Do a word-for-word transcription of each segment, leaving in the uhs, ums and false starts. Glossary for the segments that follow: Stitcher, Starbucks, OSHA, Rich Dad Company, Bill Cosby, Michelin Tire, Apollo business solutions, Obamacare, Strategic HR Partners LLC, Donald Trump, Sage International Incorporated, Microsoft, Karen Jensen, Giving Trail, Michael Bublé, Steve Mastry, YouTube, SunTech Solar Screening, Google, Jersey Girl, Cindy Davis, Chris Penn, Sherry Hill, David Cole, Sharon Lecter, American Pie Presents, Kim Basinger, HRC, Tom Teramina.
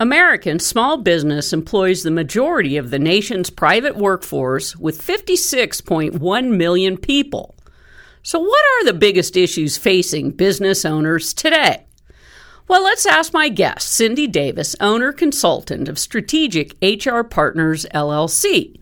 American small business employs the majority of the nation's private workforce with fifty-six point one million people. So what are the biggest issues facing business owners today? Well, let's ask my guest, Cindy Davis, owner-consultant of Strategic H R Partners L L C.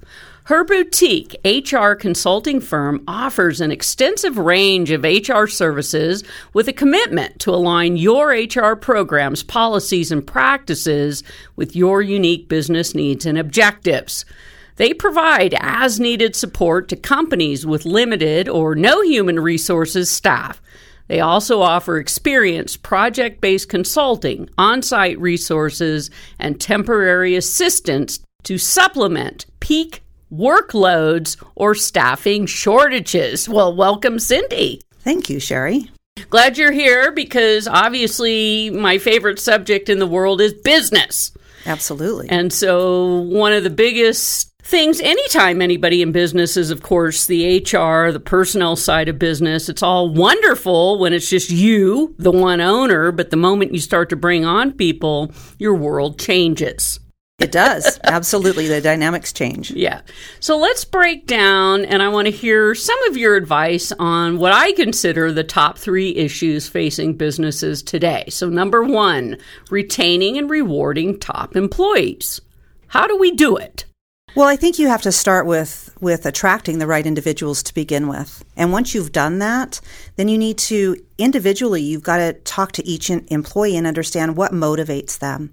Her boutique H R consulting firm offers an extensive range of H R services with a commitment to align your H R programs, policies, and practices with your unique business needs and objectives. They provide as-needed support to companies with limited or no human resources staff. They also offer experienced project-based consulting, on-site resources, and temporary assistance to supplement peak workloads or staffing shortages. Well, welcome, Cindy. Thank you, Sherry. Glad you're here, because obviously my favorite subject in the world is business. Absolutely. And so one of the biggest things anytime anybody in business is, of course, the H R, the personnel side of business. It's all wonderful when it's just you, the one owner, but the moment you start to bring on people, your world changes. It does. Absolutely. The dynamics change. Yeah. So let's break down, and I want to hear some of your advice on what I consider the top three issues facing businesses today. So number one, retaining and rewarding top employees. How do we do it? Well, I think you have to start with, with attracting the right individuals to begin with. And once you've done that, then you need to individually, you've got to talk to each employee and understand what motivates them.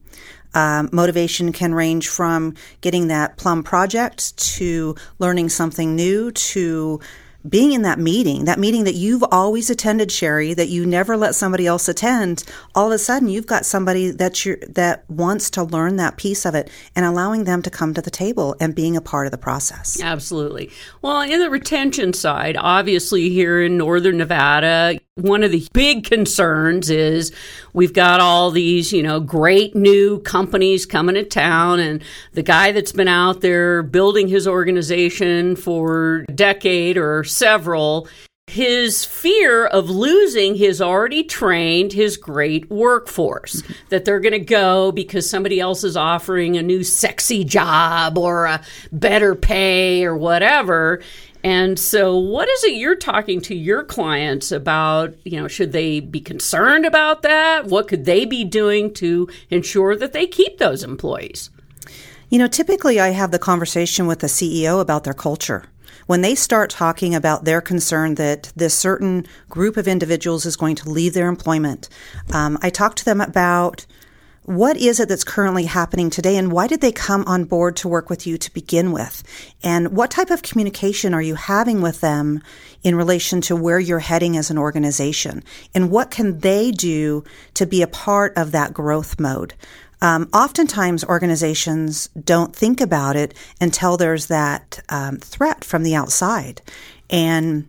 Um, motivation can range from getting that plum project to learning something new to being in that meeting, that meeting that you've always attended, Sherry, that you never let somebody else attend. All of a sudden, you've got somebody that you that wants to learn that piece of it and allowing them to come to the table and being a part of the process. Absolutely. Well, in the retention side, obviously here in Northern Nevada, one of the big concerns is we've got all these, you know, great new companies coming to town, and the guy that's been out there building his organization for a decade or several, his fear of losing his already trained, his great workforce, mm-hmm. that they're going to go because somebody else is offering a new sexy job or a better pay or whatever. And so what is it you're talking to your clients about? You know, should they be concerned about that? What could they be doing to ensure that they keep those employees? You know, typically I have the conversation with the C E O about their culture. When they start talking about their concern that this certain group of individuals is going to leave their employment, um, I talk to them about what is it that's currently happening today, and why did they come on board to work with you to begin with? And what type of communication are you having with them in relation to where you're heading as an organization? And what can they do to be a part of that growth mode? Um, oftentimes, organizations don't think about it until there's that um, threat from the outside. And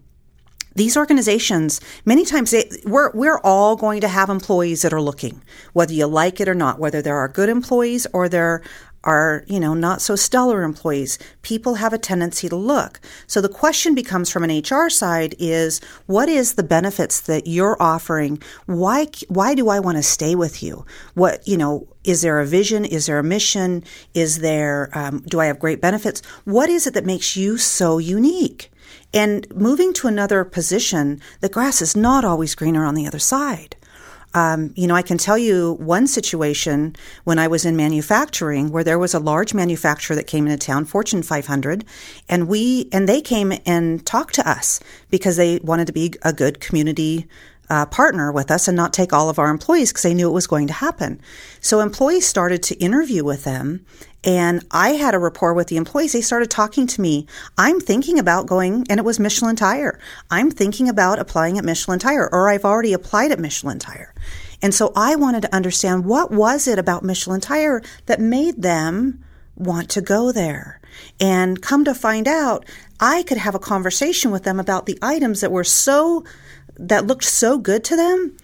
these organizations, many times, they, we're we're all going to have employees that are looking, whether you like it or not, whether there are good employees or there are, you know, not so stellar employees. People have a tendency to look. So the question becomes, from an H R side, is what is the benefits that you're offering? Why why do I want to stay with you? What, you know, is there a vision? Is there a mission? Is there, um, do I have great benefits? What is it that makes you so unique? And moving to another position, the grass is not always greener on the other side. Um, you know, I can tell you one situation when I was in manufacturing, where there was a large manufacturer that came into town, Fortune five hundred, and we and they came and talked to us because they wanted to be a good community uh, partner with us and not take all of our employees, because they knew it was going to happen. So employees started to interview with them. And I had a rapport with the employees. They started talking to me. I'm thinking about going, and it was Michelin Tire. I'm thinking about applying at Michelin Tire, or I've already applied at Michelin Tire. And so I wanted to understand, what was it about Michelin Tire that made them want to go there? And come to find out, I could have a conversation with them about the items that were so, that looked so good to them,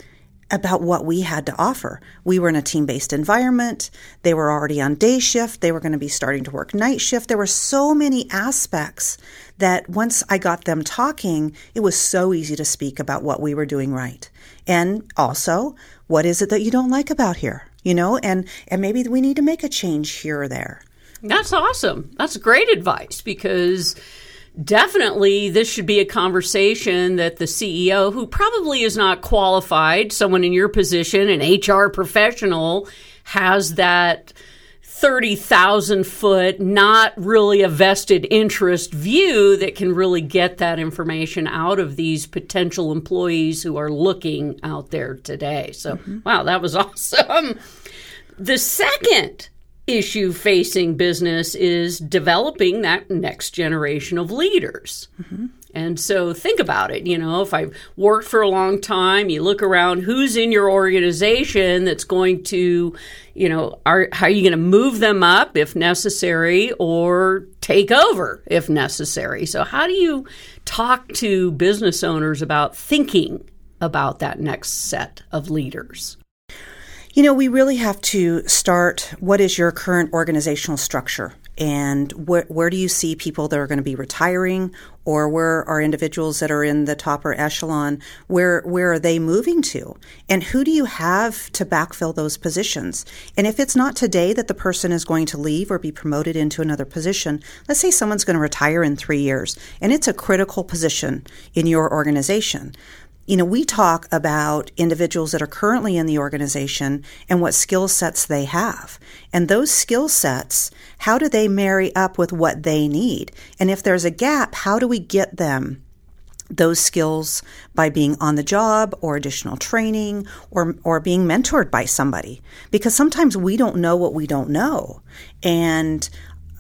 about what we had to offer. We were in a team-based environment. They were already on day shift. They were going to be starting to work night shift. There were so many aspects that once I got them talking, it was so easy to speak about what we were doing right. And also, what is it that you don't like about here? You know, and, and maybe we need to make a change here or there. That's awesome. That's great advice, because definitely this should be a conversation that the C E O, who probably is not qualified, someone in your position, an H R professional, has that thirty thousand foot, not really a vested interest view that can really get that information out of these potential employees who are looking out there today. So, mm-hmm. Wow, that was awesome. The second issue facing business is developing that next generation of leaders. Mm-hmm. And so think about it. You know, if I've worked for a long time, you look around, who's in your organization that's going to, you know, are, how are you going to move them up if necessary, or take over if necessary? So how do you talk to business owners about thinking about that next set of leaders? You know, we really have to start, what is your current organizational structure? And wh- where do you see people that are going to be retiring, or where are individuals that are in the topper echelon, where where are they moving to? And who do you have to backfill those positions? And if it's not today that the person is going to leave or be promoted into another position, let's say someone's going to retire in three years, and it's a critical position in your organization. You know, we talk about individuals that are currently in the organization and what skill sets they have. And those skill sets, how do they marry up with what they need? And if there's a gap, how do we get them those skills by being on the job, or additional training, or or being mentored by somebody? Because sometimes we don't know what we don't know. And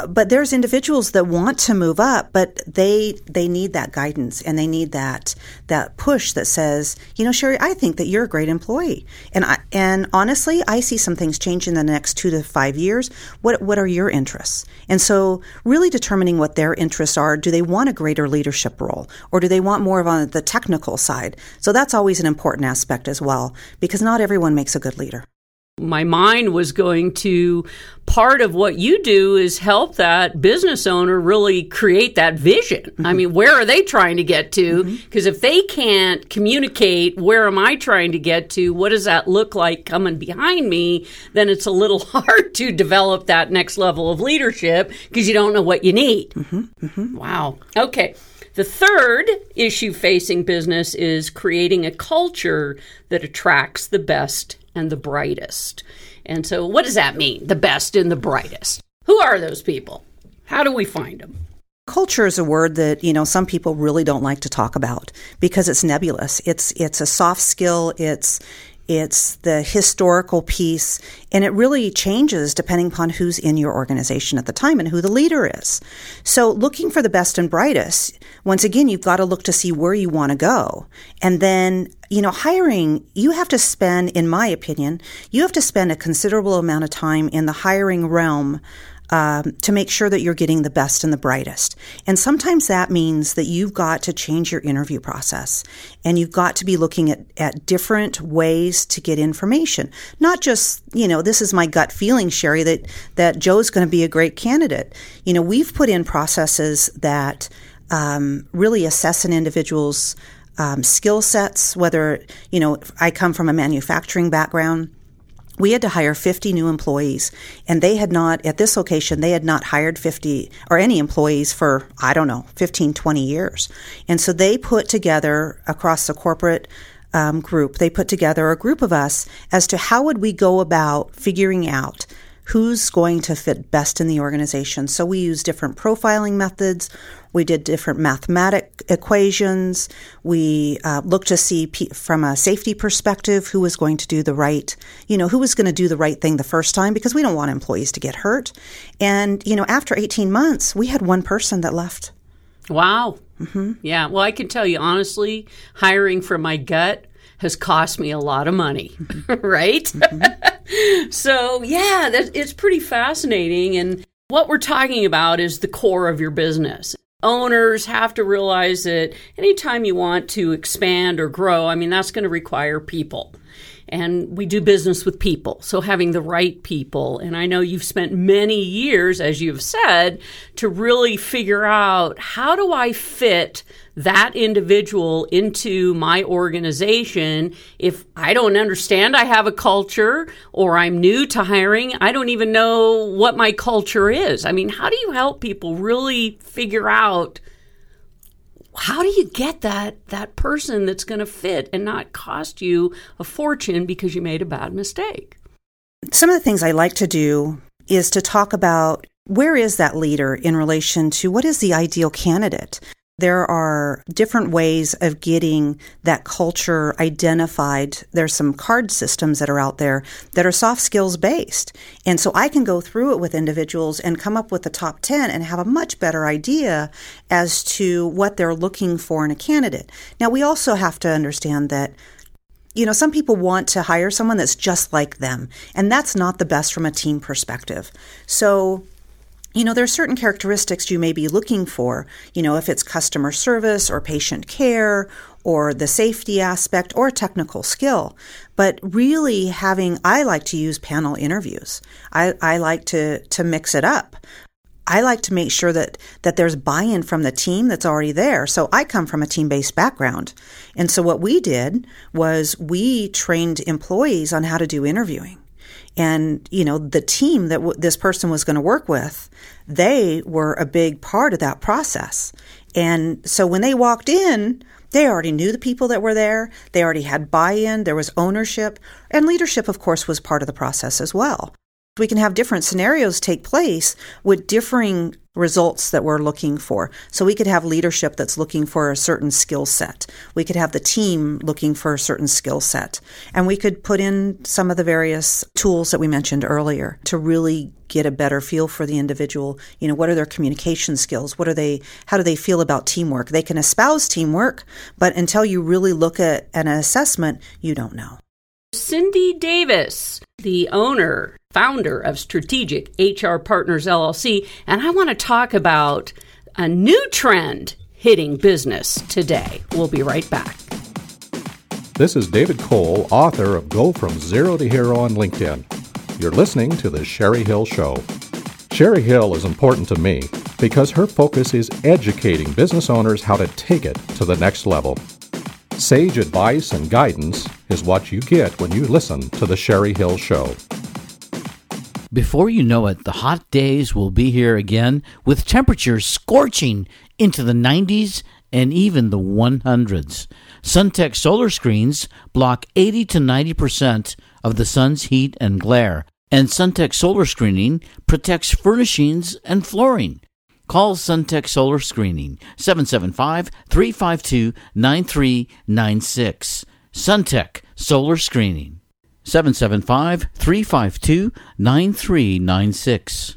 But there's individuals that want to move up, but they they need that guidance, and they need that that push that says, you know, Sherry, I think that you're a great employee, and I and honestly, I see some things change in the next two to five years. What what are your interests? And so, really determining what their interests are. Do they want a greater leadership role, or do they want more of on the technical side? So that's always an important aspect as well, because not everyone makes a good leader. My mind was going to, part of what you do is help that business owner really create that vision. Mm-hmm. I mean, where are they trying to get to? Because mm-hmm. if they can't communicate, where am I trying to get to? What does that look like coming behind me? Then it's a little hard to develop that next level of leadership, because you don't know what you need. Mm-hmm. Mm-hmm. Wow. Okay. The third issue facing business is creating a culture that attracts the best and the brightest. And so what does that mean, the best and the brightest? Who are those people? How do we find them? Culture is a word that, you know, some people really don't like to talk about because it's nebulous. It's it's a soft skill. It's it's the historical piece, and it really changes depending upon who's in your organization at the time and who the leader is. So looking for the best and brightest, once again, you've got to look to see where you want to go. And then, you know, hiring, you have to spend, in my opinion, you have to spend a considerable amount of time in the hiring realm Um, to make sure that you're getting the best and the brightest. And sometimes that means that you've got to change your interview process, and you've got to be looking at, at different ways to get information. Not just, you know, this is my gut feeling, Sherry, that, that Joe's going to be a great candidate. You know, we've put in processes that um, really assess an individual's um, skill sets, whether, you know, I come from a manufacturing background. We had to hire fifty new employees, and they had not, at this location, they had not hired fifty or any employees for, I don't know, fifteen, twenty years. And so they put together across the corporate um, group, they put together a group of us as to how would we go about figuring out who's going to fit best in the organization. So we used different profiling methods. We did different mathematic equations. We uh, looked to see p- from a safety perspective who was going to do the right, you know, who was going to do the right thing the first time, because we don't want employees to get hurt. And, you know, after eighteen months, we had one person that left. Wow. Mm-hmm. Yeah. Well, I can tell you honestly, hiring from my gut has cost me a lot of money, mm-hmm. right? Mm-hmm. So, yeah, that, it's pretty fascinating. And what we're talking about is the core of your business. Owners have to realize that anytime you want to expand or grow, I mean, that's going to require people. And we do business with people, so having the right people. And I know you've spent many years, as you've said, to really figure out, how do I fit that individual into my organization? If I don't understand I have a culture, or I'm new to hiring, I don't even know what my culture is. I mean, how do you help people really figure out, how do you get that that person that's going to fit and not cost you a fortune because you made a bad mistake? Some of the things I like to do is to talk about, where is that leader in relation to what is the ideal candidate? There are different ways of getting that culture identified. There's some card systems that are out there that are soft skills based. And so I can go through it with individuals and come up with the top ten and have a much better idea as to what they're looking for in a candidate. Now, we also have to understand that, you know, some people want to hire someone that's just like them, and that's not the best from a team perspective. So, you know, there are certain characteristics you may be looking for, you know, if it's customer service or patient care or the safety aspect or technical skill. But really having, I like to use panel interviews. I, I like to, to mix it up. I like to make sure that, that there's buy-in from the team that's already there. So I come from a team-based background. And so what we did was we trained employees on how to do interviewing. And, you know, the team that w- this person was going to work with, they were a big part of that process. And so when they walked in, they already knew the people that were there. They already had buy-in. There was ownership. And leadership, of course, was part of the process as well. We can have different scenarios take place with differing results that we're looking for. So we could have leadership that's looking for a certain skill set. We could have the team looking for a certain skill set. And we could put in some of the various tools that we mentioned earlier to really get a better feel for the individual. You know, what are their communication skills? What are they, how do they feel about teamwork? They can espouse teamwork, but until you really look at an assessment, you don't know. Cindy Davis, the owner, founder of Strategic H R Partners L L C, and I want to talk about a new trend hitting business today. We'll be right back. This is David Cole, author of Go From Zero to Hero on LinkedIn. You're listening to The Sherry Hill Show. Sherry Hill is important to me because her focus is educating business owners how to take it to the next level. Sage advice and guidance is what you get when you listen to The Sherry Hill Show. Before you know it, the hot days will be here again, with temperatures scorching into the nineties and even the hundreds. SunTech Solar Screens block eighty to ninety percent of the sun's heat and glare, and SunTech Solar Screening protects furnishings and flooring. Call SunTech Solar Screening, seven seven five, three five two, nine three nine six. SunTech Solar Screening, seven seven five, three five two, nine three nine six.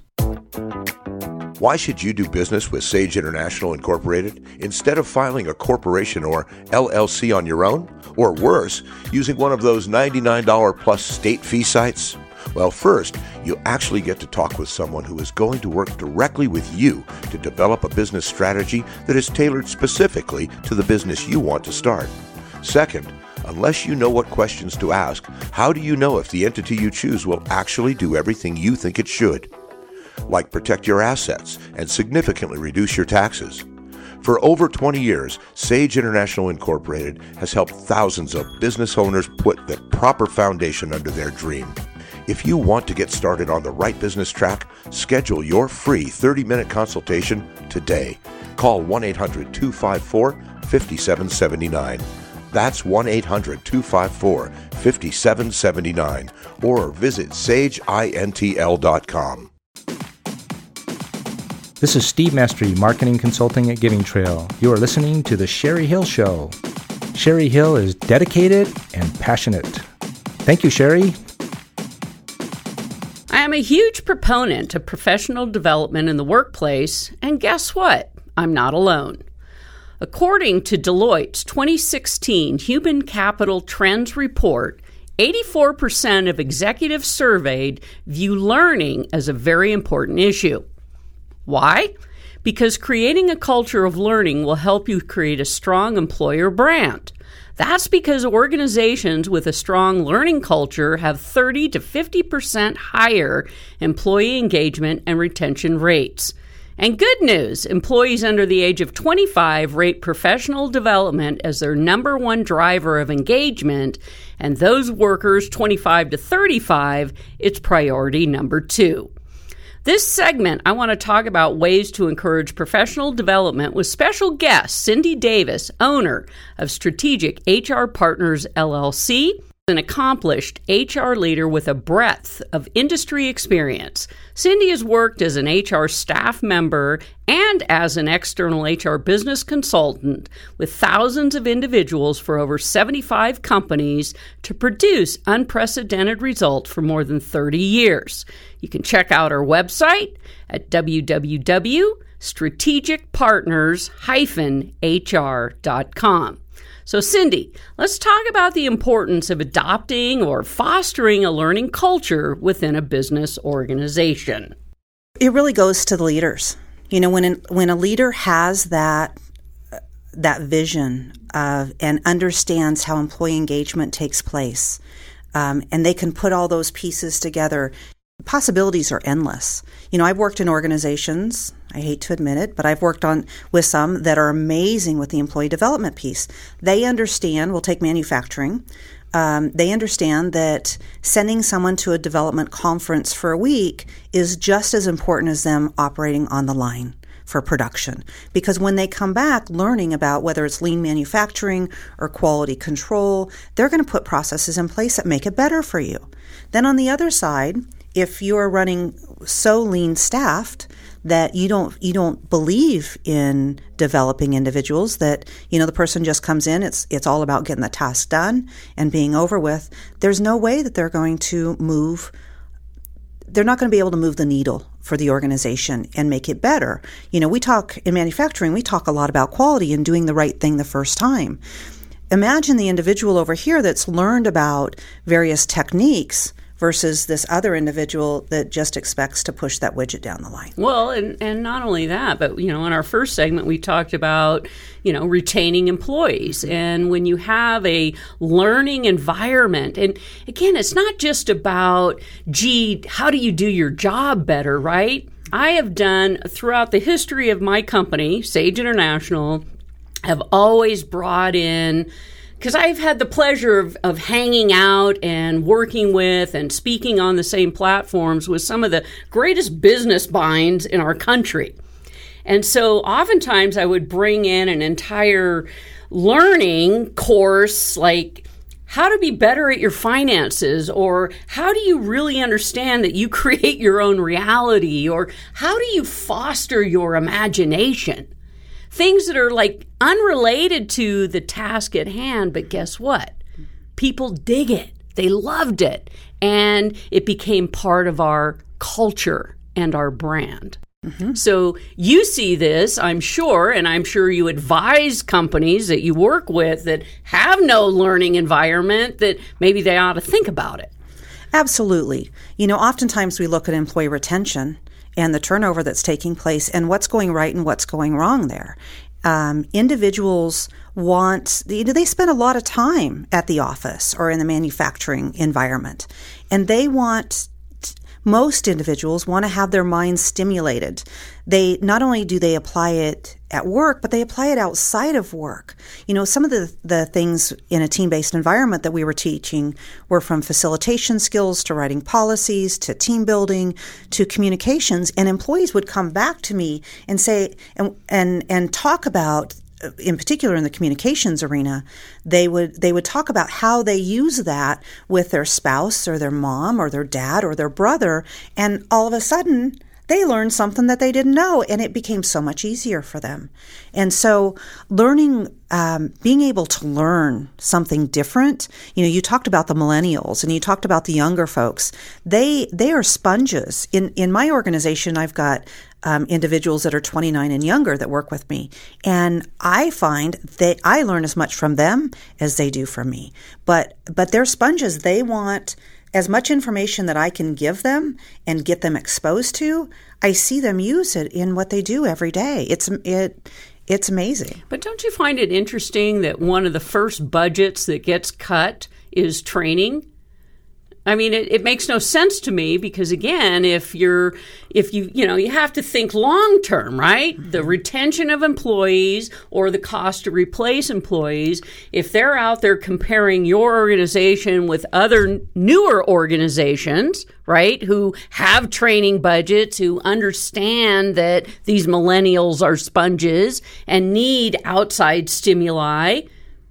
Why should you do business with Sage International Incorporated instead of filing a corporation or L L C on your own? Or worse, using one of those ninety-nine dollars plus state fee sites? Well, first, you actually get to talk with someone who is going to work directly with you to develop a business strategy that is tailored specifically to the business you want to start. Second, unless you know what questions to ask, how do you know if the entity you choose will actually do everything you think it should? Like protect your assets and significantly reduce your taxes. For over twenty years, Sage International Incorporated has helped thousands of business owners put the proper foundation under their dream. If you want to get started on the right business track, schedule your free thirty-minute consultation today. Call one eight hundred, two five four, five seven seven nine. That's one eight hundred, two five four, five seven seven nine. Or visit sage intl dot com. This is Steve Mastry, Marketing Consulting at Giving Trail. You are listening to The Sherry Hill Show. Sherry Hill is dedicated and passionate. Thank you, Sherry. I'm a huge proponent of professional development in the workplace, and guess what? I'm not alone. According to Deloitte's twenty sixteen Human Capital Trends Report, eighty-four percent of executives surveyed view learning as a very important issue. Why? Because creating a culture of learning will help you create a strong employer brand. That's because organizations with a strong learning culture have thirty to fifty percent higher employee engagement and retention rates. And good news, employees under the age of twenty-five rate professional development as their number one driver of engagement, and those workers twenty-five to thirty-five, it's priority number two. This segment, I want to talk about ways to encourage professional development with special guest Cindy Davis, owner of Strategic H R Partners L L C, an accomplished H R leader with a breadth of industry experience. Cindy has worked as an H R staff member and as an external H R business consultant with thousands of individuals for over seventy-five companies to produce unprecedented results for more than thirty years. You can check out our website at w w w dot strategic partners dash h r dot com. So, Cindy, let's talk about the importance of adopting or fostering a learning culture within a business organization. It really goes to the leaders. You know, when an, when a leader has that that vision of and understands how employee engagement takes place, um, and they can put all those pieces together, possibilities are endless. You know, I've worked in organizations, I hate to admit it, but I've worked on with some that are amazing with the employee development piece. They understand, we'll take manufacturing, um, they understand that sending someone to a development conference for a week is just as important as them operating on the line for production. Because when they come back, learning about whether it's lean manufacturing or quality control, they're going to put processes in place that make it better for you. Then on the other side, if you are running so lean staffed that you don't you don't believe in developing individuals, that you know the person just comes in, it's it's all about getting the task done and being over with, there's no way that they're going to move they're not going to be able to move the needle for the organization and make it better. You know, we talk in manufacturing, we talk a lot about quality and doing the right thing the first time. Imagine the individual over here that's learned about various techniques versus this other individual that just expects to push that widget down the line. Well, and, and not only that, but, you know, in our first segment, we talked about, you know, retaining employees. And when you have a learning environment, and again, it's not just about, gee, how do you do your job better, right? I have done, throughout the history of my company, Sage International, have always brought in, because I've had the pleasure of, of hanging out and working with and speaking on the same platforms with some of the greatest business minds in our country. And so oftentimes I would bring in an entire learning course like how to be better at your finances, or how do you really understand that you create your own reality, or how do you foster your imagination? Things that are like unrelated to the task at hand, but guess what? People dig it. They loved it. And it became part of our culture and our brand. Mm-hmm. So you see this, I'm sure, and I'm sure you advise companies that you work with that have no learning environment that maybe they ought to think about it. Absolutely. You know, oftentimes we look at employee retention and the turnover that's taking place and what's going right and what's going wrong there. Um, individuals want, you know, they spend a lot of time at the office or in the manufacturing environment, and they want, most individuals want to have their minds stimulated. They not only do they apply it at work, but they apply it outside of work. You know, some of the, the things in a team-based environment that we were teaching were from facilitation skills to writing policies to team building to communications. And employees would come back to me and say and and, and talk about, in particular in the communications arena, they would they would talk about how they use that with their spouse or their mom or their dad or their brother. And all of a sudden, they learned something that they didn't know, and it became so much easier for them. And so learning, um, being able to learn something different, you know, you talked about the millennials and you talked about the younger folks. They they are sponges. In, in my organization, I've got um, individuals that are twenty-nine and younger that work with me. And I find that I learn as much from them as they do from me. But but they're sponges. They want as much information that I can give them and get them exposed to. I see them use it in what they do every day. It's it it's amazing. But don't you find it interesting that one of the first budgets that gets cut is training? I mean, it, it makes no sense to me because, again, if you're, if you, you know, you have to think long term, right? Mm-hmm. The retention of employees or the cost to replace employees. If they're out there comparing your organization with other newer organizations, right, who have training budgets, who understand that these millennials are sponges and need outside stimuli,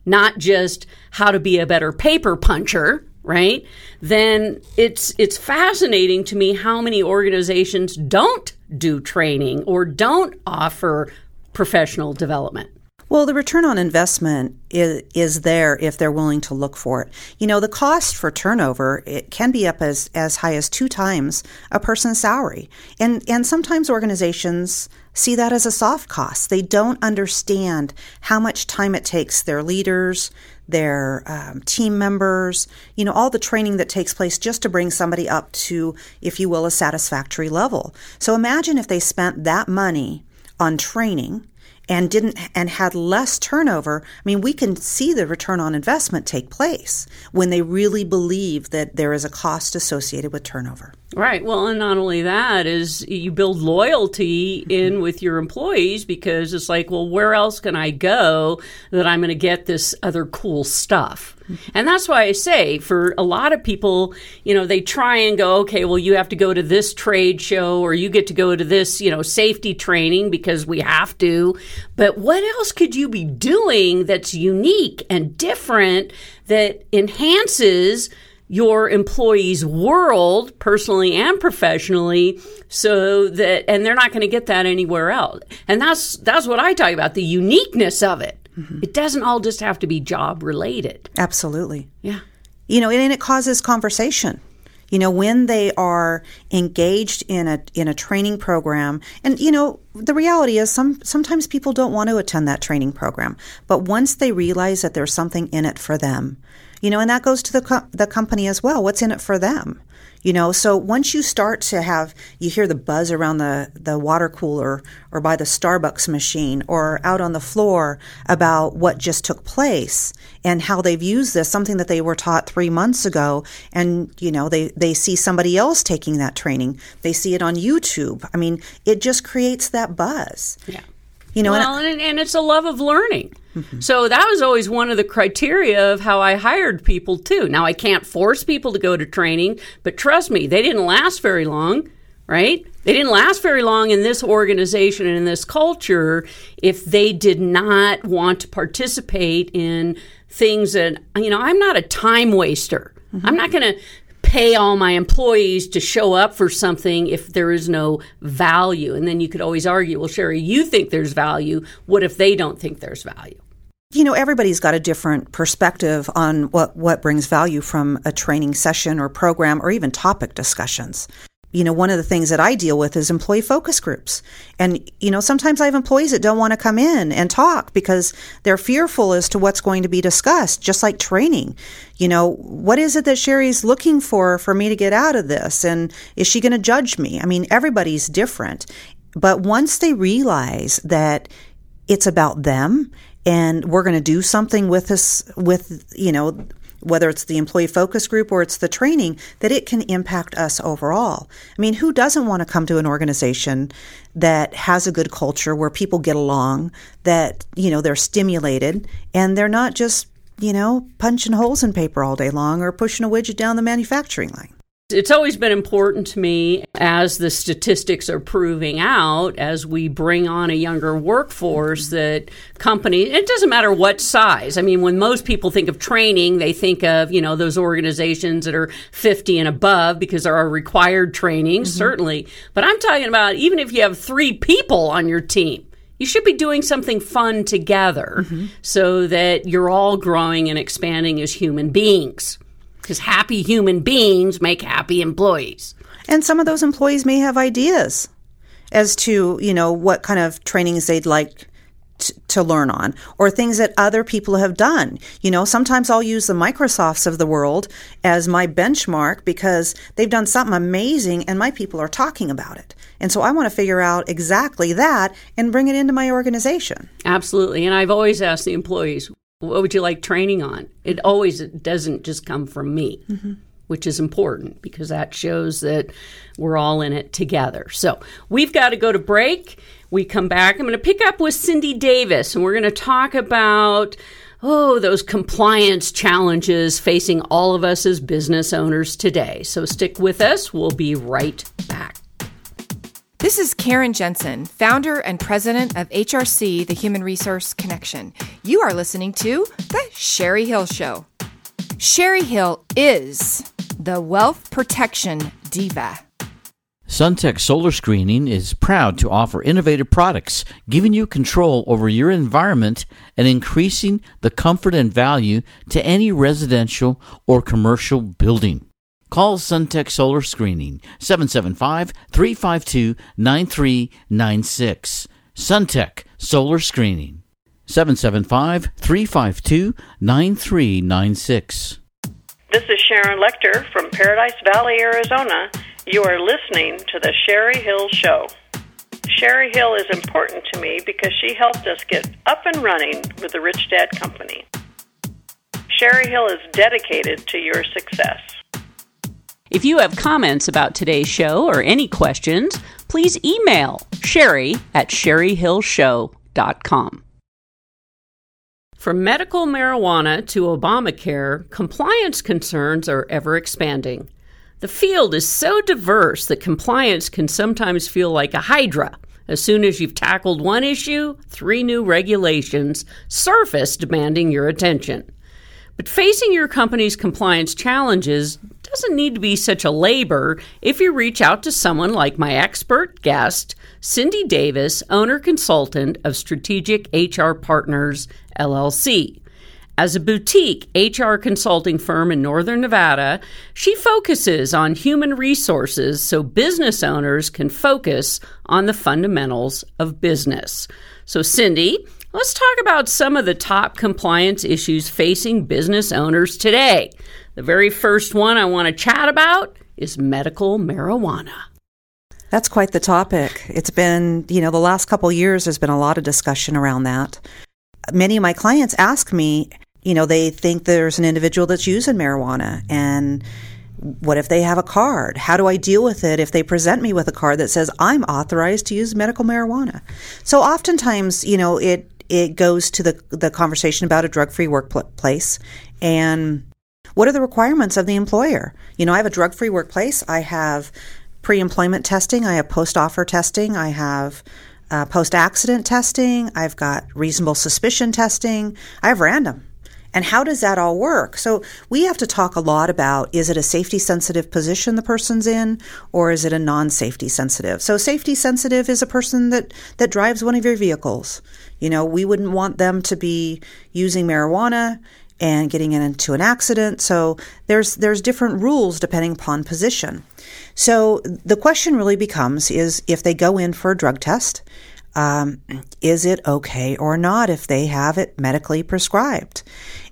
not just how to be a better paper puncher, right? Then it's it's fascinating to me how many organizations don't do training or don't offer professional development. Well, the return on investment is, is there if they're willing to look for it. You know, the cost for turnover, it can be up as, as high as two times a person's salary. And and sometimes organizations see that as a soft cost. They don't understand how much time it takes their leaders, their um, team members, you know, all the training that takes place just to bring somebody up to, if you will, a satisfactory level. So imagine if they spent that money on training and didn't and had less turnover. I mean, we can see the return on investment take place when they really believe that there is a cost associated with turnover. Right. Well, and not only that is you build loyalty in mm-hmm. with your employees because it's like, well, where else can I go that I'm going to get this other cool stuff? Mm-hmm. And that's why I say for a lot of people, you know, they try and go, okay, well, you have to go to this trade show or you get to go to this, you know, safety training because we have to. But what else could you be doing that's unique and different that enhances your employees' world, personally and professionally, so that, and they're not going to get that anywhere else. And that's that's what I talk about, the uniqueness of it. Mm-hmm. It doesn't all just have to be job related. Absolutely. Yeah. You know, and it causes conversation. You know, when they are engaged in a in a training program, and you know, the reality is some sometimes people don't want to attend that training program, but once they realize that there's something in it for them, you know, and that goes to the co- the company as well. What's in it for them? You know, so once you start to have, you hear the buzz around the, the water cooler or by the Starbucks machine or out on the floor about what just took place and how they've used this, something that they were taught three months ago. And, you know, they, they see somebody else taking that training. They see it on YouTube. I mean, it just creates that buzz. Yeah. You know, well, and, I, and it's a love of learning. Mm-hmm. So that was always one of the criteria of how I hired people, too. Now, I can't force people to go to training, but trust me, they didn't last very long, right? They didn't last very long in this organization and in this culture if they did not want to participate in things that, you know, I'm not a time waster. Mm-hmm. I'm not going to pay all my employees to show up for something if there is no value. And then you could always argue, well, Sherry, you think there's value. What if they don't think there's value? You know, everybody's got a different perspective on what, what brings value from a training session or program or even topic discussions. You know, one of the things that I deal with is employee focus groups. And, you know, sometimes I have employees that don't want to come in and talk because they're fearful as to what's going to be discussed, just like training. You know, what is it that Sherry's looking for for me to get out of this? And is she going to judge me? I mean, everybody's different. But once they realize that it's about them and we're going to do something with this, with, you know, whether it's the employee focus group or it's the training, that it can impact us overall. I mean, who doesn't want to come to an organization that has a good culture where people get along, that, you know, they're stimulated and they're not just, you know, punching holes in paper all day long or pushing a widget down the manufacturing line? It's always been important to me, as the statistics are proving out, as we bring on a younger workforce, that companies, it doesn't matter what size. I mean, when most people think of training, they think of, you know, those organizations that are fifty and above because there are required trainings, mm-hmm. certainly. But I'm talking about even if you have three people on your team, you should be doing something fun together mm-hmm. so that you're all growing and expanding as human beings. Because happy human beings make happy employees. And some of those employees may have ideas as to, you know, what kind of trainings they'd like t- to learn on, or things that other people have done. You know, sometimes I'll use the Microsofts of the world as my benchmark because they've done something amazing and my people are talking about it. And so I want to figure out exactly that and bring it into my organization. Absolutely. And I've always asked the employees, what would you like training on? It always it doesn't just come from me, mm-hmm. which is important because that shows that we're all in it together. So we've got to go to break. We come back. I'm going to pick up with Cindy Davis, and we're going to talk about, oh, those compliance challenges facing all of us as business owners today. So stick with us. We'll be right back. This is Karen Jensen, founder and president of H R C, the Human Resource Connection. You are listening to The Sherry Hill Show. Sherry Hill is the wealth protection diva. SunTech Solar Screening is proud to offer innovative products, giving you control over your environment and increasing the comfort and value to any residential or commercial building. Call SunTech Solar Screening, seven seven five, three five two, nine three nine six. SunTech Solar Screening, seven seven five, three five two, nine three nine six. This is Sharon Lecter from Paradise Valley, Arizona. You are listening to The Sherry Hill Show. Sherry Hill is important to me because she helped us get up and running with the Rich Dad Company. Sherry Hill is dedicated to your success. If you have comments about today's show or any questions, please email Sherry at sherry hill show dot com. From medical marijuana to Obamacare, compliance concerns are ever expanding. The field is so diverse that compliance can sometimes feel like a hydra. As soon as you've tackled one issue, three new regulations surface demanding your attention. But facing your company's compliance challenges doesn't need to be such a labor if you reach out to someone like my expert guest, Cindy Davis, owner-consultant of Strategic H R Partners L L C. As a boutique H R consulting firm in Northern Nevada, she focuses on human resources so business owners can focus on the fundamentals of business. So, Cindy, let's talk about some of the top compliance issues facing business owners today. The very first one I want to chat about is medical marijuana. That's quite the topic. It's been, you know, the last couple of years there's been a lot of discussion around that. Many of my clients ask me, you know, they think there's an individual that's using marijuana, and what if they have a card? How do I deal with it if they present me with a card that says I'm authorized to use medical marijuana? So oftentimes, you know, it it goes to the the conversation about a drug-free workplace and what are the requirements of the employer? You know, I have a drug-free workplace. I have pre-employment testing. I have post-offer testing. I have uh, post-accident testing. I've got reasonable suspicion testing. I have random. And how does that all work? So we have to talk a lot about, is it a safety-sensitive position the person's in, or is it a non-safety-sensitive? So safety-sensitive is a person that, that drives one of your vehicles. You know, we wouldn't want them to be using marijuana and getting into an accident. So there's there's different rules depending upon position. So the question really becomes is if they go in for a drug test, um, is it okay or not if they have it medically prescribed?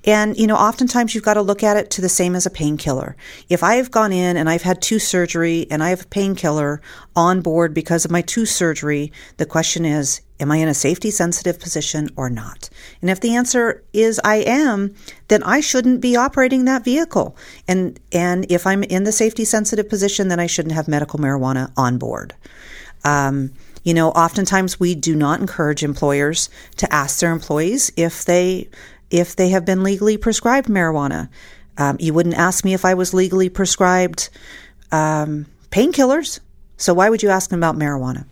And, you know, oftentimes you've got to look at it to the same as a painkiller. If I've gone in and I've had two surgery and I have a painkiller on board because of my two surgery, the question is, am I in a safety-sensitive position or not? And if the answer is I am, then I shouldn't be operating that vehicle. And and if I'm in the safety-sensitive position, then I shouldn't have medical marijuana on board. Um, you know, oftentimes we do not encourage employers to ask their employees if they if they have been legally prescribed marijuana. Um, you wouldn't ask me if I was legally prescribed um, painkillers. So why would you ask them about marijuana?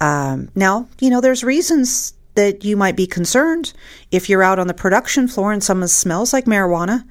Um, now, you know, there's reasons that you might be concerned if you're out on the production floor and someone smells like marijuana.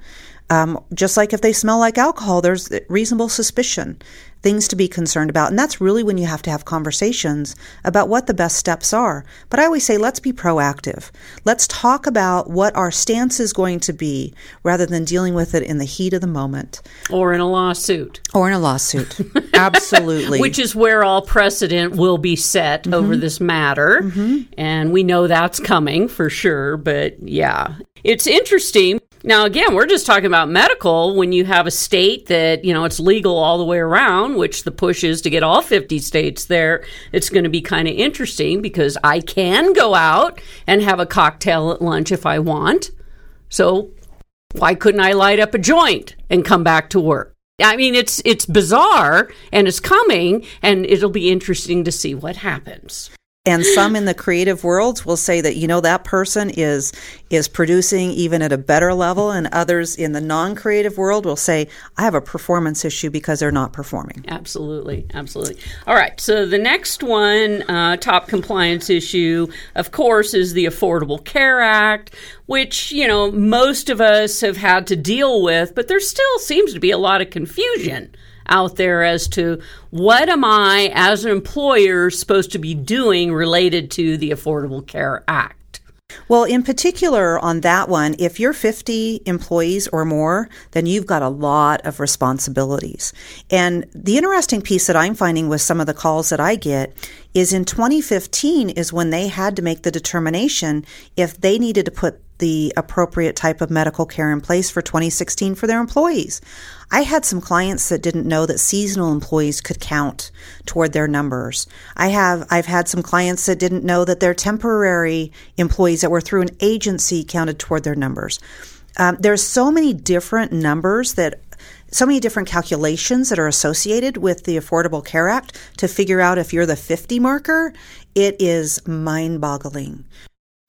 Um, just like if they smell like alcohol, there's reasonable suspicion, things to be concerned about. And that's really when you have to have conversations about what the best steps are. But I always say, let's be proactive. Let's talk about what our stance is going to be rather than dealing with it in the heat of the moment. Or in a lawsuit. Or in a lawsuit. Absolutely. Which is where all precedent will be set mm-hmm. over this matter. Mm-hmm. And we know that's coming for sure. But yeah, it's interesting. Now, again, we're just talking about medical when you have a state that, you know, it's legal all the way around, which the push is to get all fifty states there. It's going to be kind of interesting because I can go out and have a cocktail at lunch if I want. So why couldn't I light up a joint and come back to work? I mean, it's it's bizarre and it's coming and it'll be interesting to see what happens. And some in the creative worlds will say that, you know, that person is is producing even at a better level. And others in the non-creative world will say, I have a performance issue because they're not performing. Absolutely. Absolutely. All right. So the next one, uh, top compliance issue, of course, is the Affordable Care Act, which, you know, most of us have had to deal with. But there still seems to be a lot of confusion out there as to what am I as an employer supposed to be doing related to the Affordable Care Act? Well, in particular on that one, if you're fifty employees or more, then you've got a lot of responsibilities. And the interesting piece that I'm finding with some of the calls that I get is in twenty fifteen is when they had to make the determination if they needed to put the appropriate type of medical care in place for twenty sixteen for their employees. I had some clients that didn't know that seasonal employees could count toward their numbers. I have, I've had some clients that didn't know that their temporary employees that were through an agency counted toward their numbers. Um, there's so many different numbers that so many different calculations that are associated with the Affordable Care Act to figure out if you're the fifty marker. It is mind-boggling.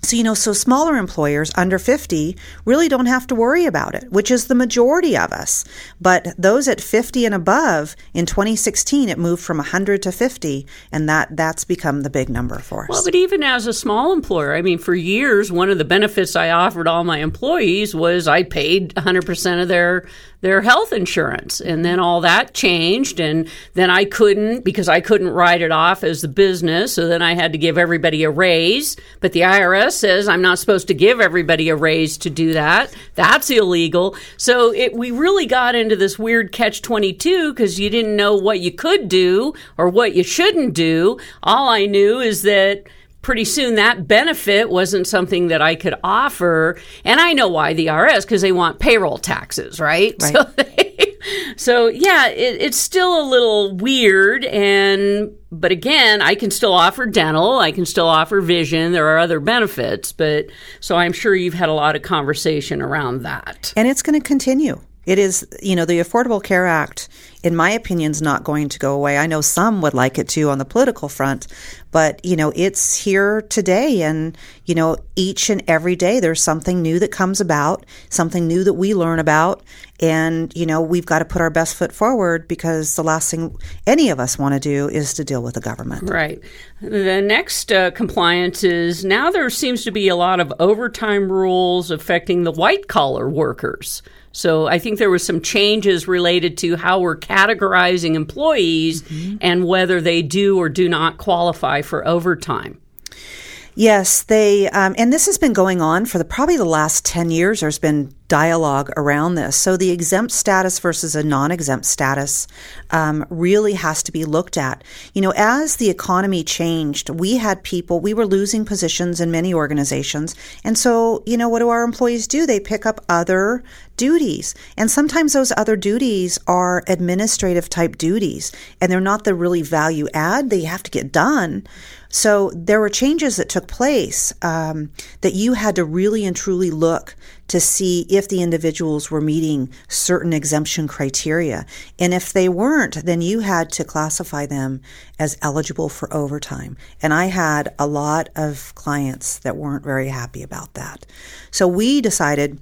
So, you know, so smaller employers under fifty really don't have to worry about it, which is the majority of us. But those at fifty and above, in twenty sixteen, it moved from one hundred to fifty, and that, that's become the big number for us. Well, but even as a small employer, I mean, for years, one of the benefits I offered all my employees was I paid one hundred percent of their their health insurance. And then all that changed, and then I couldn't, because I couldn't write it off as the business, so then I had to give everybody a raise. But the I R S says I'm not supposed to give everybody a raise to do that. That's illegal. So it, we really got into this weird catch twenty-two because you didn't know what you could do or what you shouldn't do. All I knew is that pretty soon that benefit wasn't something that I could offer. And I know why the I R S, because they want payroll taxes, right? Right. So, they, so yeah, it, it's still a little weird. And but again, I can still offer dental. I can still offer vision. There are other benefits. But so I'm sure you've had a lot of conversation around that. And it's going to continue. It is, you know, the Affordable Care Act, in my opinion, is not going to go away. I know some would like it to on the political front, but, you know, it's here today. And, you know, each and every day there's something new that comes about, something new that we learn about. And, you know, we've got to put our best foot forward because the last thing any of us want to do is to deal with the government. Right. The next uh, compliance is now there seems to be a lot of overtime rules affecting the white collar workers. So I think there were some changes related to how we're categorizing employees mm-hmm. and whether they do or do not qualify for overtime. Yes, they, um, and this has been going on for the, probably the last ten years. There's been dialogue around this. So the exempt status versus a non-exempt status um, really has to be looked at. You know, as the economy changed, we had people, we were losing positions in many organizations. And so, you know, what do our employees do? They pick up other duties. And sometimes those other duties are administrative type duties, and they're not the really value add. They have to get done. So there were changes that took place um, that you had to really and truly look to see if the individuals were meeting certain exemption criteria. And if they weren't, then you had to classify them as eligible for overtime. And I had a lot of clients that weren't very happy about that. So we decided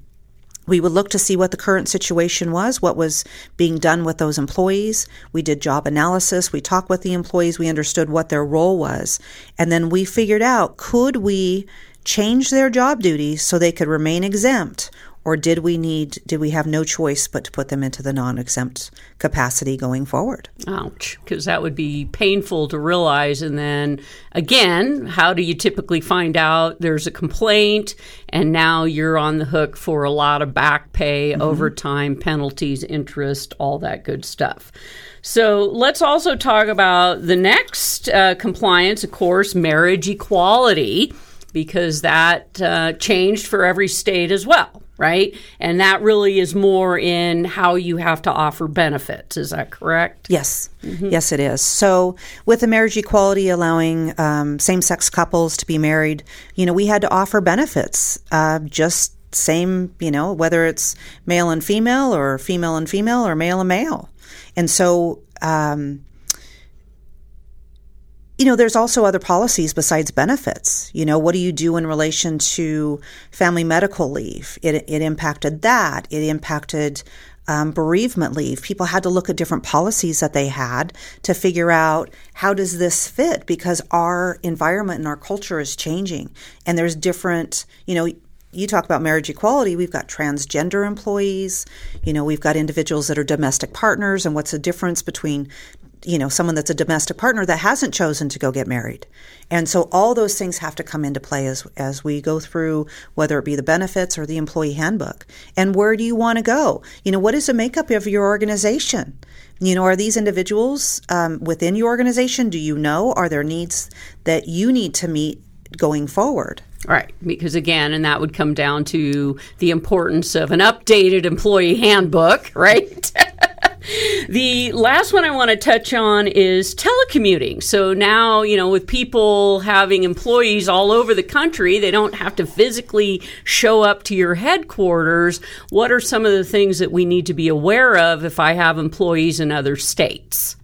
We would look to see what the current situation was, what was being done with those employees. We did job analysis. We talked with the employees. We understood what their role was. And then we figured out, could we change their job duties so they could remain exempt? Or did we need, did we have no choice but to put them into the non-exempt capacity going forward? Ouch, because that would be painful to realize. And then again, how do you typically find out there's a complaint and now you're on the hook for a lot of back pay, mm-hmm. overtime, penalties, interest, all that good stuff. So let's also talk about the next uh, compliance, of course, marriage equality, because that uh, changed for every state as well. Right? And that really is more in how you have to offer benefits. Is that correct? Yes. Mm-hmm. Yes, it is. So with the marriage equality allowing um, same-sex couples to be married, you know, we had to offer benefits, uh, just same, you know, whether it's male and female or female and female or male and male. And so, um, you know, there's also other policies besides benefits. You know, what do you do in relation to family medical leave? It, it impacted that. It impacted um, bereavement leave. People had to look at different policies that they had to figure out, how does this fit? Because our environment and our culture is changing. And there's different, you know, you talk about marriage equality, we've got transgender employees. You know, we've got individuals that are domestic partners. And what's the difference between, you know, someone that's a domestic partner that hasn't chosen to go get married? And so all those things have to come into play as as we go through, whether it be the benefits or the employee handbook. And where do you want to go? You know, what is the makeup of your organization? You know, are these individuals um, within your organization? Do you know? Are there needs that you need to meet going forward? Right, because again, and that would come down to the importance of an updated employee handbook, right? The last one I want to touch on is telecommuting. So now, you know, with people having employees all over the country, they don't have to physically show up to your headquarters. What are some of the things that we need to be aware of if I have employees in other states?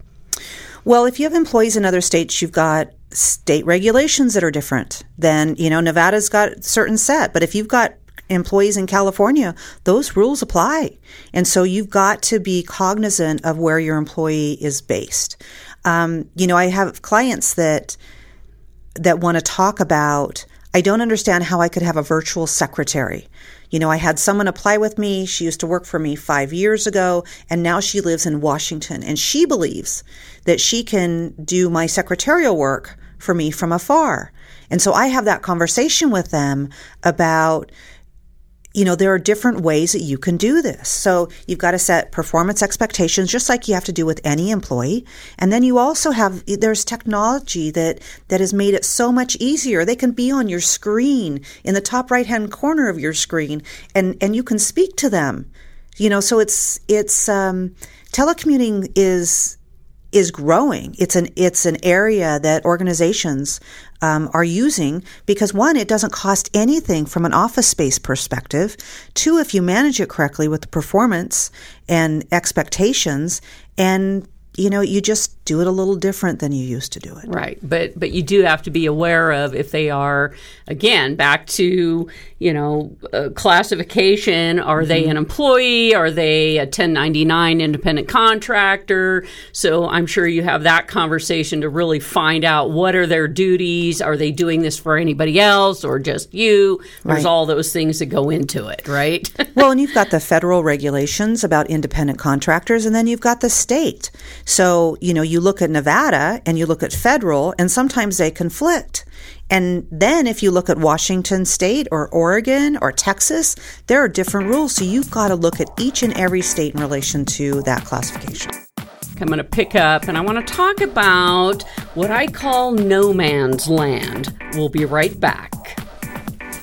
Well, if you have employees in other states, you've got state regulations that are different than, you know, Nevada's got a certain set. But if you've got employees in California, those rules apply. And so you've got to be cognizant of where your employee is based. Um, you know, I have clients that that want to talk about, I don't understand how I could have a virtual secretary. You know, I had someone apply with me. She used to work for me five years ago, and now she lives in Washington. And she believes that she can do my secretarial work for me from afar. And so I have that conversation with them about, you know, there are different ways that you can do this. So you've got to set performance expectations, just like you have to do with any employee. And then you also have, there's technology that, that has made it so much easier. They can be on your screen, in the top right-hand corner of your screen, and, and you can speak to them. You know, so it's, it's, um, telecommuting is, is growing. It's an, it's an area that organizations Um, are using because, one, it doesn't cost anything from an office space perspective. Two, if you manage it correctly with the performance and expectations, and you know, you just do it a little different than you used to do it. Right. But but you do have to be aware of if they are, again, back to, you know, uh, classification. Are mm-hmm. they an employee? Are they a ten ninety-nine independent contractor? So I'm sure you have that conversation to really find out, what are their duties? Are they doing this for anybody else or just you? There's right. all those things that go into it, right? Well, and you've got the federal regulations about independent contractors, and then you've got the state. So, you know, you look at Nevada and you look at federal, and sometimes they conflict. And then if you look at Washington State or Oregon or Texas, there are different rules. So you've got to look at each and every state in relation to that classification. I'm going to pick up, and I want to talk about what I call no man's land. We'll be right back.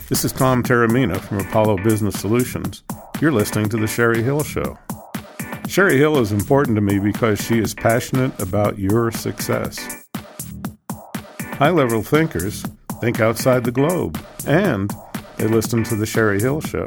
This is Tom Teramina from Apollo Business Solutions. You're listening to The Sherry Hill Show. Sherry Hill is important to me because she is passionate about your success. High-level thinkers think outside the globe, and they listen to The Sherry Hill Show.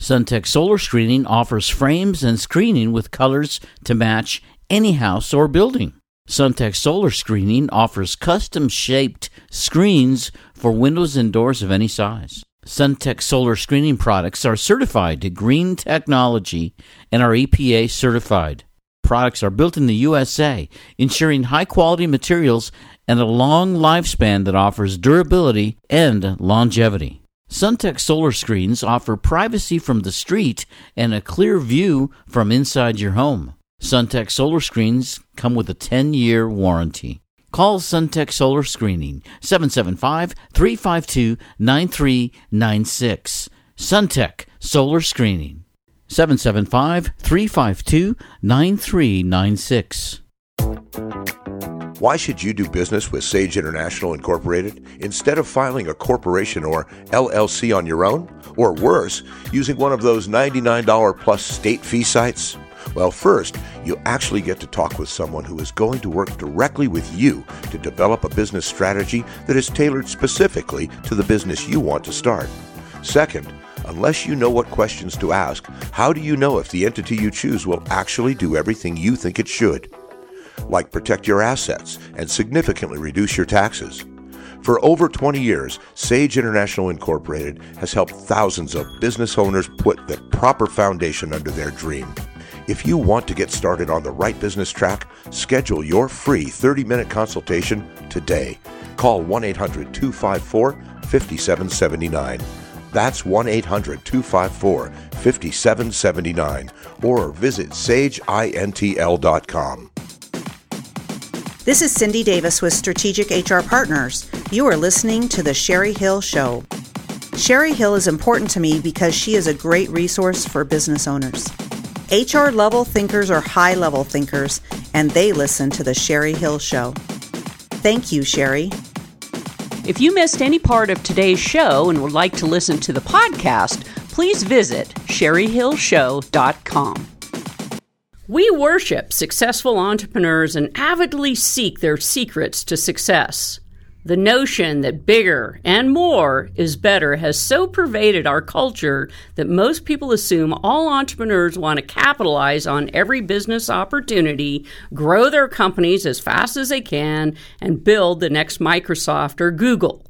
SunTech Solar Screening offers frames and screening with colors to match any house or building. SunTech Solar Screening offers custom-shaped screens for windows and doors of any size. SunTech Solar Screening products are certified to green technology and are E P A certified. Products are built in the U S A, ensuring high-quality materials and a long lifespan that offers durability and longevity. SunTech Solar Screens offer privacy from the street and a clear view from inside your home. SunTech Solar Screens come with a ten-year warranty. Call SunTech Solar Screening, seven seven five, three five two, nine three nine six. SunTech Solar Screening, seven seven five, three five two, nine three nine six. Why should you do business with Sage International Incorporated instead of filing a corporation or L L C on your own? Or worse, using one of those ninety-nine dollars plus state fee sites? Well, first, you actually get to talk with someone who is going to work directly with you to develop a business strategy that is tailored specifically to the business you want to start. Second, unless you know what questions to ask, how do you know if the entity you choose will actually do everything you think it should? Like protect your assets and significantly reduce your taxes. For over twenty years, Sage International Incorporated has helped thousands of business owners put the proper foundation under their dream. If you want to get started on the right business track, schedule your free thirty-minute consultation today. Call one eight hundred, two five four, five seven seven nine. That's one eight hundred, two five four, five seven seven nine. Or visit sage intl dot com. This is Cindy Davis with Strategic H R Partners. You are listening to The Sherry Hill Show. Sherry Hill is important to me because she is a great resource for business owners. H R level thinkers are high level thinkers, and they listen to The Sherry Hill Show. Thank you, Sherry. If you missed any part of today's show and would like to listen to the podcast, please visit sherry hill show dot com. We worship successful entrepreneurs and avidly seek their secrets to success. The notion that bigger and more is better has so pervaded our culture that most people assume all entrepreneurs want to capitalize on every business opportunity, grow their companies as fast as they can, and build the next Microsoft or Google.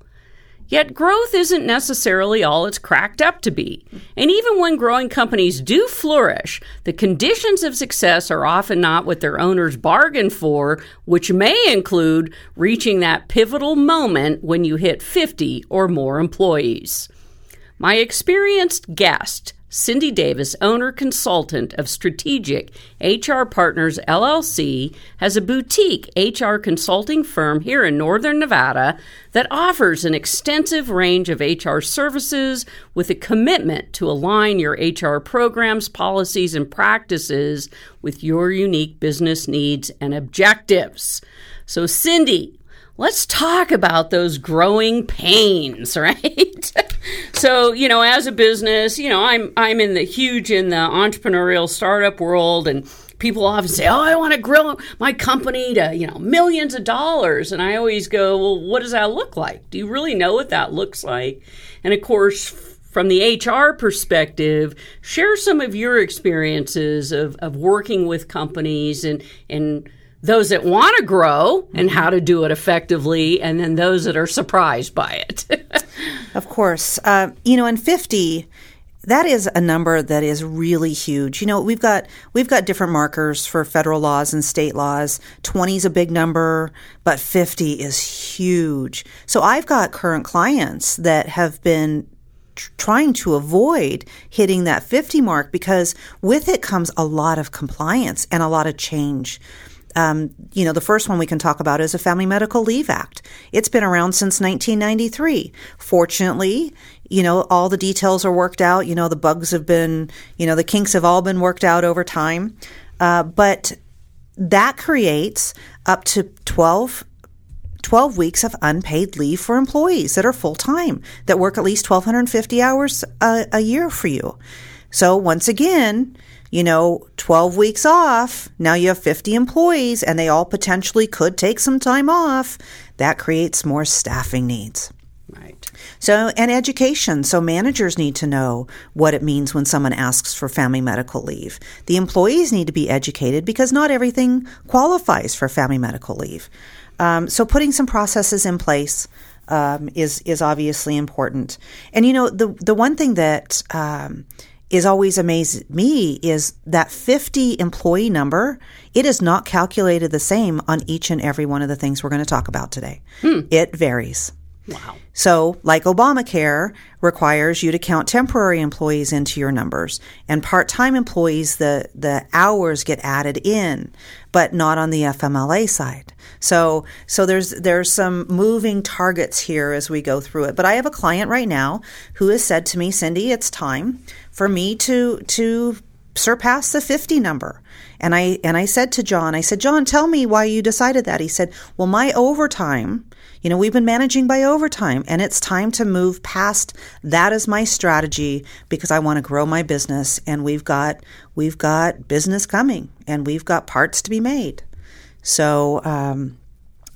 Yet growth isn't necessarily all it's cracked up to be. And even when growing companies do flourish, the conditions of success are often not what their owners bargained for, which may include reaching that pivotal moment when you hit fifty or more employees. My experienced guest, Cindy Davis, owner-consultant of Strategic H R Partners L L C, has a boutique H R consulting firm here in Northern Nevada that offers an extensive range of H R services with a commitment to align your H R programs, policies, and practices with your unique business needs and objectives. So, Cindy, let's talk about those growing pains, right? So, you know, as a business, you know, I'm I'm in the huge in the entrepreneurial startup world, and people often say, "Oh, I want to grow my company to, you know, millions of dollars." And I always go, "Well, what does that look like? Do you really know what that looks like?" And of course, from the H R perspective, share some of your experiences of of working with companies and and those that want to grow and how to do it effectively, and then those that are surprised by it. Of course. Uh, you know, in fifty, that is a number that is really huge. You know, we've got we've got different markers for federal laws and state laws. twenty is a big number, but fifty is huge. So I've got current clients that have been trying to avoid hitting that fifty mark because with it comes a lot of compliance and a lot of change. Um, you know, the first one we can talk about is the Family Medical Leave Act. It's been around since nineteen ninety-three. Fortunately, you know, all the details are worked out. You know, the bugs have been, you know, the kinks have all been worked out over time. Uh, but that creates up to twelve, twelve weeks of unpaid leave for employees that are full-time, that work at least one thousand two hundred fifty hours a, a year for you. So once again, you know, twelve weeks off, now you have fifty employees and they all potentially could take some time off. That creates more staffing needs. Right. So, and education. So managers need to know what it means when someone asks for family medical leave. The employees need to be educated because not everything qualifies for family medical leave. Um, so putting some processes in place. um, is is obviously important. And you know, the the one thing that um, is always amazed me is that fifty employee number. It is not calculated the same on each and every one of the things we're going to talk about today. Hmm. It varies. Wow. So, like Obamacare requires you to count temporary employees into your numbers, and part-time employees, the, the hours get added in, but not on the F M L A side. So, so there's there's some moving targets here as we go through it. But I have a client right now who has said to me, Cindy, it's time for me to to surpass the fifty number. And I and I said to John, I said, John, tell me why you decided that. He said, well, my overtime, you know, we've been managing by overtime, and it's time to move past that as my strategy because I want to grow my business, and we've got we've got business coming, and we've got parts to be made. So, um,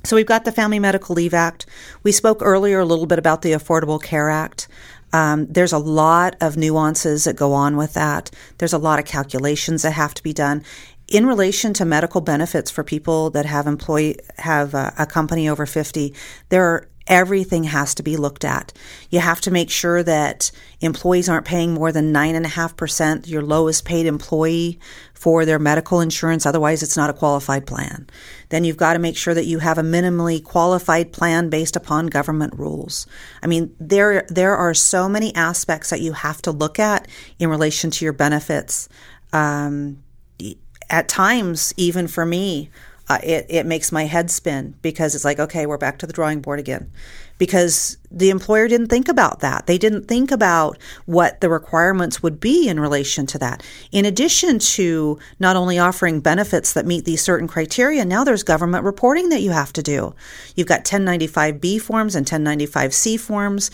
so we've got the Family Medical Leave Act. We spoke earlier a little bit about the Affordable Care Act. Um, there's a lot of nuances that go on with that. There's a lot of calculations that have to be done in relation to medical benefits for people that have employee have a, a company over fifty. There are, everything has to be looked at. You have to make sure that employees aren't paying more than nine and a half percent, your lowest paid employee, for their medical insurance. Otherwise, it's not a qualified plan. Then you've got to make sure that you have a minimally qualified plan based upon government rules. I mean, there there are so many aspects that you have to look at in relation to your benefits. Um, at times, even for me, Uh, it, it makes my head spin because it's like, okay, we're back to the drawing board again, because the employer didn't think about that. They didn't think about what the requirements would be in relation to that. In addition to not only offering benefits that meet these certain criteria, now there's government reporting that you have to do. You've got ten ninety-five B forms and ten ninety-five C forms.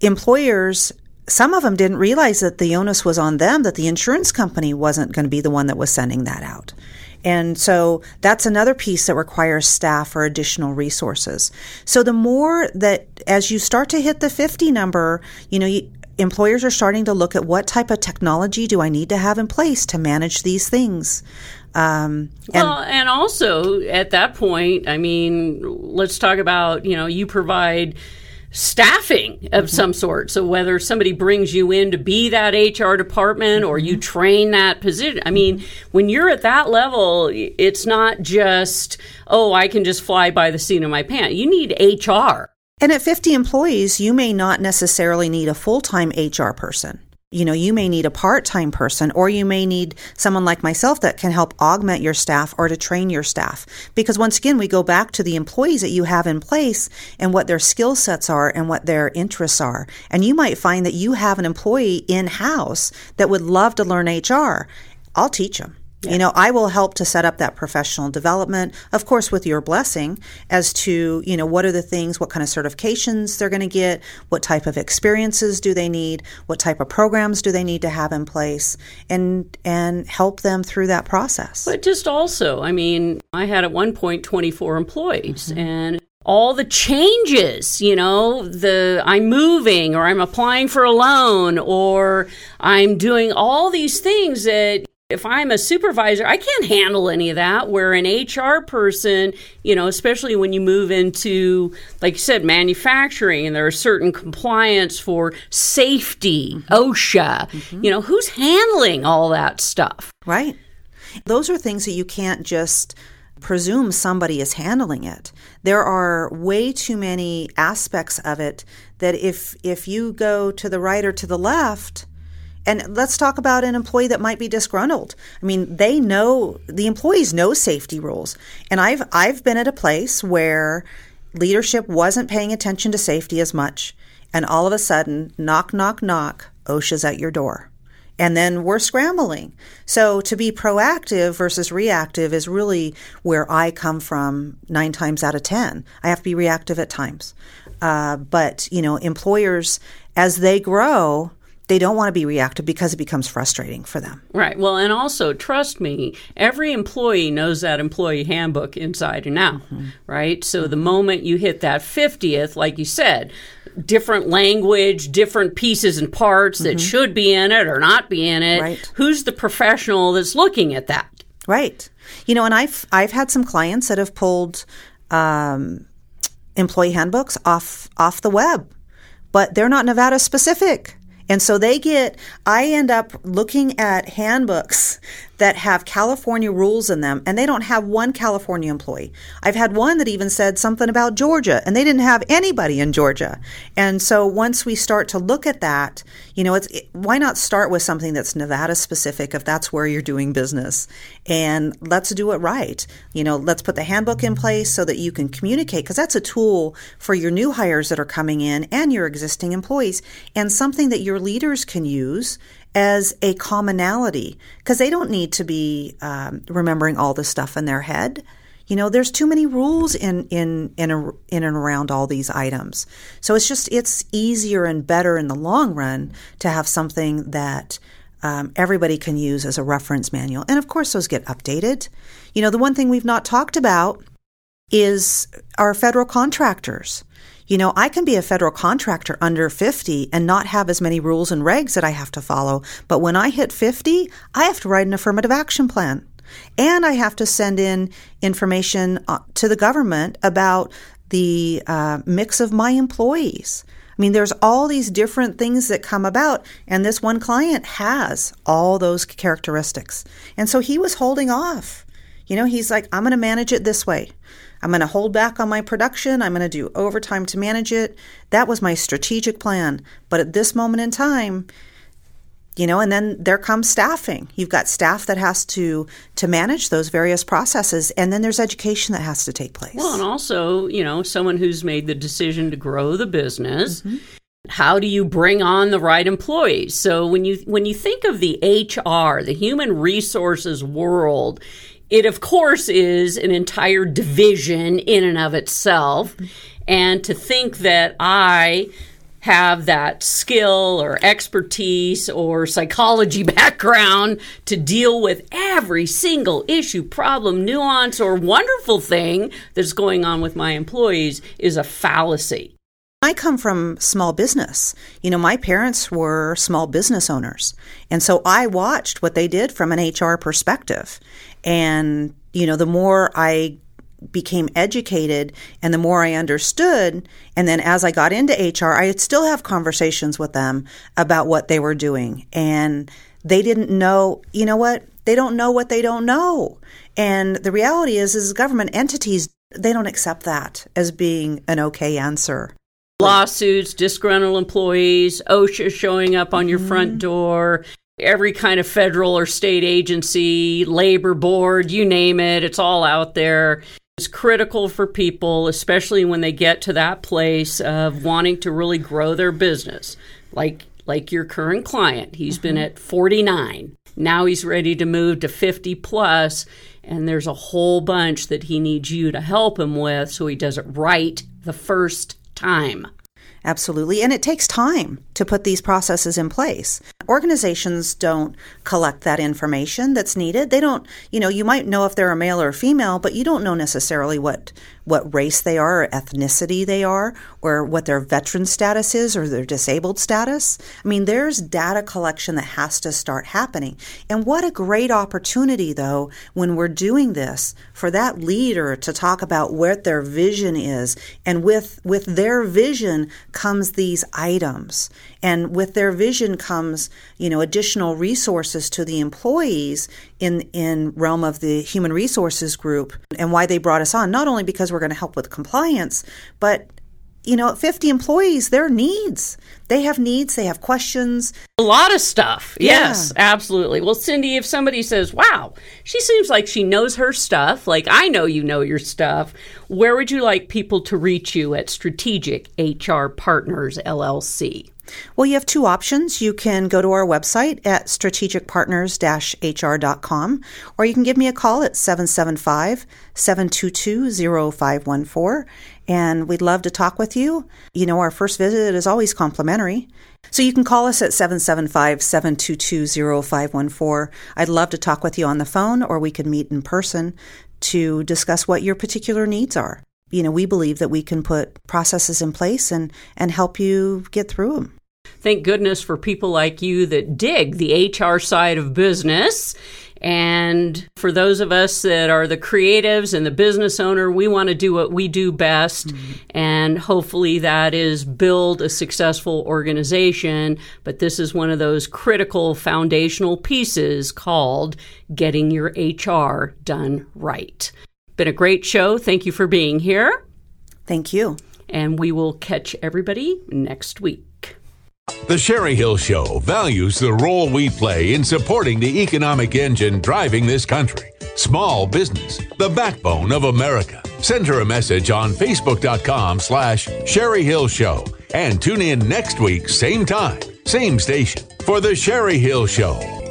Employers, some of them didn't realize that the onus was on them, that the insurance company wasn't going to be the one that was sending that out. And so that's another piece that requires staff or additional resources. So the more that as you start to hit the fifty number, you know, you, employers are starting to look at what type of technology do I need to have in place to manage these things. Um, and, well, and also at that point, I mean, let's talk about, you know, you provide staffing of mm-hmm. some sort. So whether somebody brings you in to be that H R department or you train that position, I mean, when you're at that level, it's not just, oh, I can just fly by the seat of my pants. You need H R. And at fifty employees, you may not necessarily need a full-time H R person. You know, you may need a part-time person, or you may need someone like myself that can help augment your staff or to train your staff. Because once again, we go back to the employees that you have in place and what their skill sets are and what their interests are. And you might find that you have an employee in-house that would love to learn H R. I'll teach them. You know, I will help to set up that professional development, of course, with your blessing as to, you know, what are the things, what kind of certifications they're going to get, what type of experiences do they need, what type of programs do they need to have in place, and and help them through that process. But just also, I mean, I had at one point twenty-four employees, mm-hmm. and all the changes, you know, the I'm moving, or I'm applying for a loan, or I'm doing all these things that, if I'm a supervisor, I can't handle any of that, where an H R person, you know, especially when you move into, like you said, manufacturing, and there are certain compliance for safety, mm-hmm. OSHA, mm-hmm. you know, who's handling all that stuff? Right. Those are things that you can't just presume somebody is handling it. There are way too many aspects of it that if if you go to the right or to the left. And let's talk about an employee that might be disgruntled. I mean, they know, the employees know safety rules. And I've I've been at a place where leadership wasn't paying attention to safety as much. And all of a sudden, knock, knock, knock, OSHA's at your door. And then we're scrambling. So to be proactive versus reactive is really where I come from nine times out of ten. I have to be reactive at times. Uh, but, you know, employers, as they grow, they don't want to be reactive because it becomes frustrating for them. Right. Well, and also, trust me, every employee knows that employee handbook inside and out, mm-hmm. right? So mm-hmm. the moment you hit that fiftieth, like you said, different language, different pieces and parts mm-hmm. that should be in it or not be in it. Right. Who's the professional that's looking at that? Right. You know, and I've I've had some clients that have pulled um, employee handbooks off off the web, but they're not Nevada specific. And so they get, I end up looking at handbooks that have California rules in them, and they don't have one California employee. I've had one that even said something about Georgia, and they didn't have anybody in Georgia. And so once we start to look at that, you know, it's it, why not start with something that's Nevada specific if that's where you're doing business? And let's do it right. You know, let's put the handbook in place so that you can communicate, because that's a tool for your new hires that are coming in and your existing employees, and something that your leaders can use as a commonality, because they don't need to be um, remembering all the stuff in their head. You know, there's too many rules in in in, a, in and around all these items. So it's just it's easier and better in the long run to have something that um, everybody can use as a reference manual. And of course, those get updated. You know, the one thing we've not talked about is our federal contractors. You know, I can be a federal contractor under fifty and not have as many rules and regs that I have to follow. But when I hit fifty, I have to write an affirmative action plan. And I have to send in information to the government about the uh, mix of my employees. I mean, there's all these different things that come about. And this one client has all those characteristics. And so he was holding off. You know, he's like, I'm going to manage it this way. I'm going to hold back on my production. I'm going to do overtime to manage it. That was my strategic plan. But at this moment in time, you know, and then there comes staffing. You've got staff that has to to manage those various processes. And then there's education that has to take place. Well, and also, you know, someone who's made the decision to grow the business, mm-hmm. how do you bring on the right employees? So when you when you think of the H R, the human resources world, it, of course, is an entire division in and of itself. And to think that I have that skill or expertise or psychology background to deal with every single issue, problem, nuance, or wonderful thing that's going on with my employees is a fallacy. I come from small business. You know, my parents were small business owners. And so I watched what they did from an H R perspective. And, you know, the more I became educated and the more I understood, and then as I got into H R, I would still have conversations with them about what they were doing. And they didn't know, you know what, they don't know what they don't know. And the reality is, is government entities, they don't accept that as being an okay answer. Lawsuits, disgruntled employees, OSHA showing up on your mm-hmm. front door, every kind of federal or state agency, labor board, you name it, it's all out there. It's critical for people, especially when they get to that place of wanting to really grow their business. Like like your current client, he's mm-hmm. been at forty-nine. Now he's ready to move to fifty plus, and there's a whole bunch that he needs you to help him with so he does it right the first time. Absolutely. And it takes time to put these processes in place. Organizations don't collect that information that's needed. They don't, you know, you might know if they're a male or a female, but you don't know necessarily what, what race they are or ethnicity they are or what their veteran status is or their disabled status. I mean, there's data collection that has to start happening. And what a great opportunity, though, when we're doing this for that leader to talk about what their vision is. And with, with their vision comes these items, and with their vision comes, you know, additional resources to the employees in in realm of the human resources group, and why they brought us on, not only because we're going to help with compliance, but you know, fifty employees, their needs. They have needs, they have questions. A lot of stuff. Yes, yeah. Absolutely. Well, Cindy, if somebody says, wow, she seems like she knows her stuff, like I know you know your stuff, where would you like people to reach you at Strategic H R Partners L L C? Well, you have two options. You can go to our website at strategic partners dash h r dot com, or you can give me a call at seven seven five, seven two two, zero five one four. And we'd love to talk with you. You know, our first visit is always complimentary. So you can call us at seven seven five, seven two two, zero five one four. I'd love to talk with you on the phone, or we could meet in person to discuss what your particular needs are. You know, we believe that we can put processes in place and, and help you get through them. Thank goodness for people like you that dig the H R side of business. And for those of us that are the creatives and the business owner, we want to do what we do best. Mm-hmm. And hopefully that is build a successful organization. But this is one of those critical foundational pieces called getting your H R done right. Been a great show. Thank you for being here. Thank you. And we will catch everybody next week. The Sherry Hill Show values the role we play in supporting the economic engine driving this country. Small business, the backbone of America. Send her a message on Facebook.com slash Sherry Hill Show and tune in next week, same time, same station, for The Sherry Hill Show.